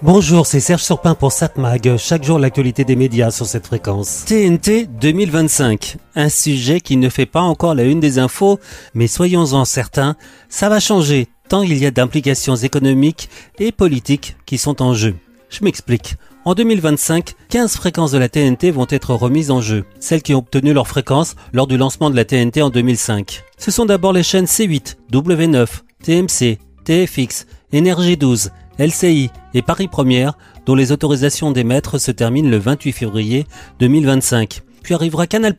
Bonjour, c'est Serge Surpin pour SatMag. Chaque jour, l'actualité des médias sur cette fréquence. TNT 2025. Un sujet qui ne fait pas encore la une des infos, mais soyons-en certains, ça va changer, tant il y a d'implications économiques et politiques qui sont en jeu. Je m'explique. En 2025, 15 fréquences de la TNT vont être remises en jeu, celles qui ont obtenu leur fréquence lors du lancement de la TNT en 2005. Ce sont d'abord les chaînes C8, W9, TMC, TFX, NRG12, LCI et Paris Première, dont les autorisations d'émettre se terminent le 28 février 2025. Puis arrivera Canal+,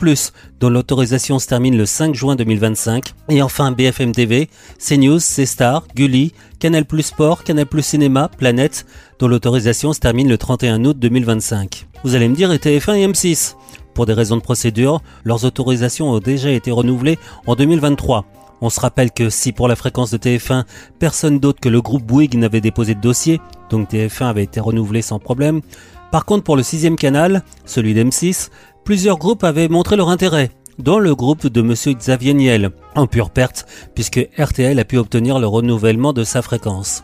dont l'autorisation se termine le 5 juin 2025. Et enfin BFMTV, CNews, C-Star, Gulli, Canal+ Sport, Canal+ Cinéma, Planète, dont l'autorisation se termine le 31 août 2025. Vous allez me dire, et TF1 et M6 ? Pour des raisons de procédure, leurs autorisations ont déjà été renouvelées en 2023. On se rappelle que si pour la fréquence de TF1, personne d'autre que le groupe Bouygues n'avait déposé de dossier, donc TF1 avait été renouvelé sans problème. Par contre, pour le 6e canal, celui d'M6, plusieurs groupes avaient montré leur intérêt, dont le groupe de Monsieur Xavier Niel, en pure perte, puisque RTL a pu obtenir le renouvellement de sa fréquence.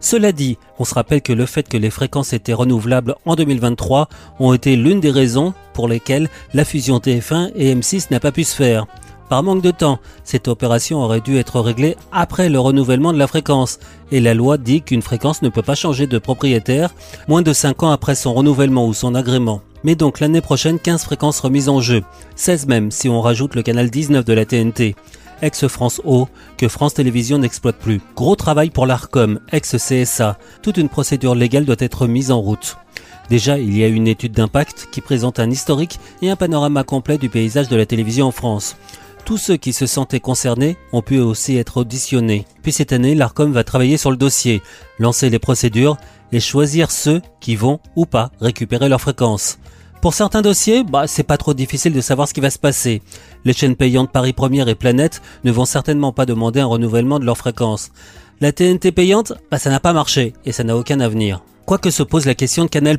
Cela dit, on se rappelle que le fait que les fréquences étaient renouvelables en 2023 ont été l'une des raisons pour lesquelles la fusion TF1 et M6 n'a pas pu se faire. Par manque de temps, cette opération aurait dû être réglée après le renouvellement de la fréquence, et la loi dit qu'une fréquence ne peut pas changer de propriétaire moins de 5 ans après son renouvellement ou son agrément. Mais donc l'année prochaine, 15 fréquences remises en jeu, 16 même si on rajoute le canal 19 de la TNT, ex-France O, que France Télévisions n'exploite plus. Gros travail pour l'ARCOM, ex-CSA, toute une procédure légale doit être mise en route. Déjà, il y a une étude d'impact qui présente un historique et un panorama complet du paysage de la télévision en France. Tous ceux qui se sentaient concernés ont pu aussi être auditionnés. Puis cette année, l'ARCOM va travailler sur le dossier, lancer les procédures et choisir ceux qui vont ou pas récupérer leur fréquence. Pour certains dossiers, c'est pas trop difficile de savoir ce qui va se passer. Les chaînes payantes Paris Première et Planète ne vont certainement pas demander un renouvellement de leur fréquence. La TNT payante, ça n'a pas marché et ça n'a aucun avenir. Quoique se pose la question de Canal+,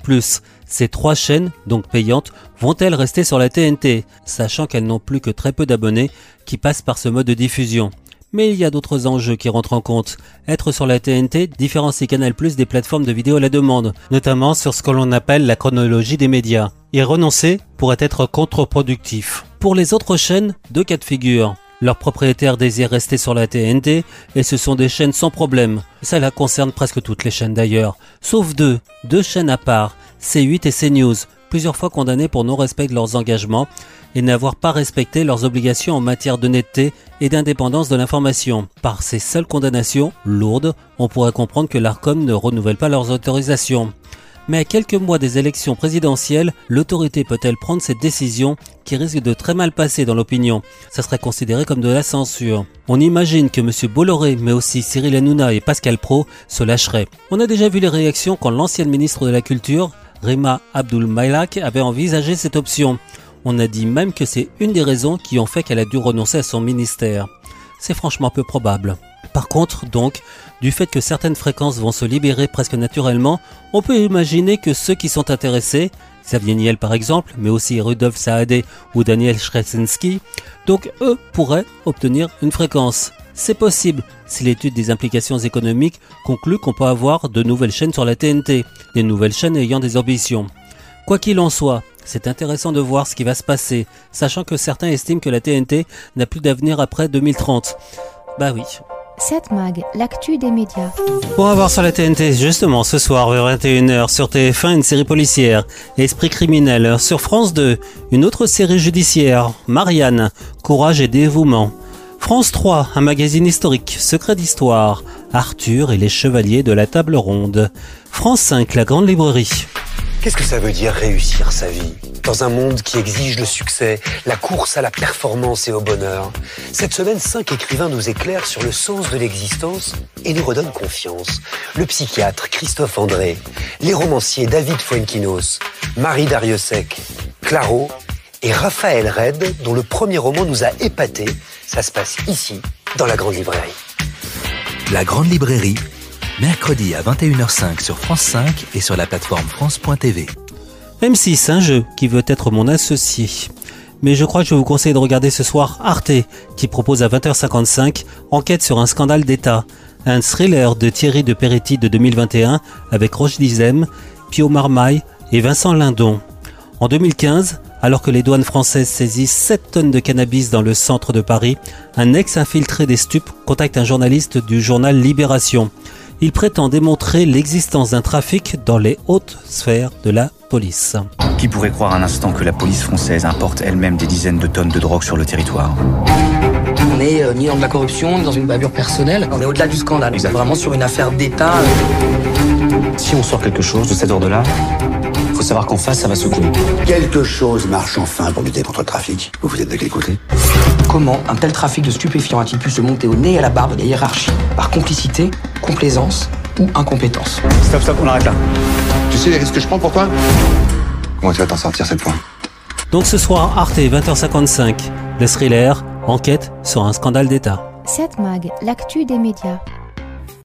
ces 3 chaînes, donc payantes, vont-elles rester sur la TNT, sachant qu'elles n'ont plus que très peu d'abonnés qui passent par ce mode de diffusion. Mais il y a d'autres enjeux qui rentrent en compte. Être sur la TNT différencie Canal+ des plateformes de vidéo à la demande, notamment sur ce que l'on appelle la chronologie des médias. Y renoncer pourrait être contre-productif. Pour les autres chaînes, 2 cas de figure. Leurs propriétaires désirent rester sur la TNT et ce sont des chaînes sans problème. Cela concerne presque toutes les chaînes d'ailleurs, sauf deux chaînes à part, C8 et CNews, plusieurs fois condamnées pour non-respect de leurs engagements et n'avoir pas respecté leurs obligations en matière d'honnêteté et d'indépendance de l'information. Par ces seules condamnations lourdes, on pourrait comprendre que l'ARCOM ne renouvelle pas leurs autorisations. Mais à quelques mois des élections présidentielles, l'autorité peut-elle prendre cette décision qui risque de très mal passer dans l'opinion ? Ça serait considéré comme de la censure. On imagine que M. Bolloré, mais aussi Cyril Hanouna et Pascal Praud se lâcheraient. On a déjà vu les réactions quand l'ancienne ministre de la Culture, Rima Abdul-Mailak, avait envisagé cette option. On a dit même que c'est une des raisons qui ont fait qu'elle a dû renoncer à son ministère. C'est franchement peu probable. Par contre, donc, du fait que certaines fréquences vont se libérer presque naturellement, on peut imaginer que ceux qui sont intéressés, Xavier Niel par exemple, mais aussi Rudolf Saadé ou Daniel Kretinsky, donc eux pourraient obtenir une fréquence. C'est possible si l'étude des implications économiques conclut qu'on peut avoir de nouvelles chaînes sur la TNT, des nouvelles chaînes ayant des ambitions. Quoi qu'il en soit, c'est intéressant de voir ce qui va se passer, sachant que certains estiment que la TNT n'a plus d'avenir après 2030. Bah oui. SatMag, l'actu des médias. Pour avoir sur la TNT, justement, ce soir vers 21h sur TF1, une série policière, Esprit criminel. Sur France 2, une autre série judiciaire, Marianne, Courage et dévouement. France 3, un magazine historique, Secret d'histoire, Arthur et les chevaliers de la table ronde. France 5, la grande librairie. Qu'est-ce que ça veut dire réussir sa vie ? Dans un monde qui exige le succès, la course à la performance et au bonheur, cette semaine, 5 écrivains nous éclairent sur le sens de l'existence et nous redonnent confiance. Le psychiatre Christophe André, les romanciers David Foenkinos, Marie Darrieussecq, Claro et Raphaël Red, dont le premier roman nous a épatés. Ça se passe ici, dans la Grande Librairie. La Grande Librairie. Mercredi à 21h05 sur France 5 et sur la plateforme France.tv. M6, un jeu qui veut être mon associé. Mais je crois que je vous conseille de regarder ce soir Arte, qui propose à 20h55 Enquête sur un scandale d'État. un thriller de Thierry de Peretti de 2021 avec Roche Dizem, Pio Marmaille et Vincent Lindon. En 2015, alors que les douanes françaises saisissent 7 tonnes de cannabis dans le centre de Paris, un ex-infiltré des stupes contacte un journaliste du journal Libération. Il prétend démontrer l'existence d'un trafic dans les hautes sphères de la police. Qui pourrait croire un instant que la police française importe elle-même des dizaines de tonnes de drogue sur le territoire ? On n'est ni dans de la corruption, ni dans une bavure personnelle. On est au-delà du scandale. On est vraiment sur une affaire d'État. Si on sort quelque chose de cet ordre-là, il faut savoir qu'en face, ça va secouer. Quelque chose marche enfin pour lutter contre le trafic. Vous êtes de quel côté ? Comment un tel trafic de stupéfiants a-t-il pu se monter au nez et à la barbe des hiérarchies ? Par complicité, complaisance ou incompétence ? Stop, stop, on arrête là. Tu sais les risques que je prends pour toi ? Comment tu vas t'en sortir cette fois ? Donc ce soir, Arte, 20h55, le thriller, enquête sur un scandale d'État. SatMag, l'actu des médias.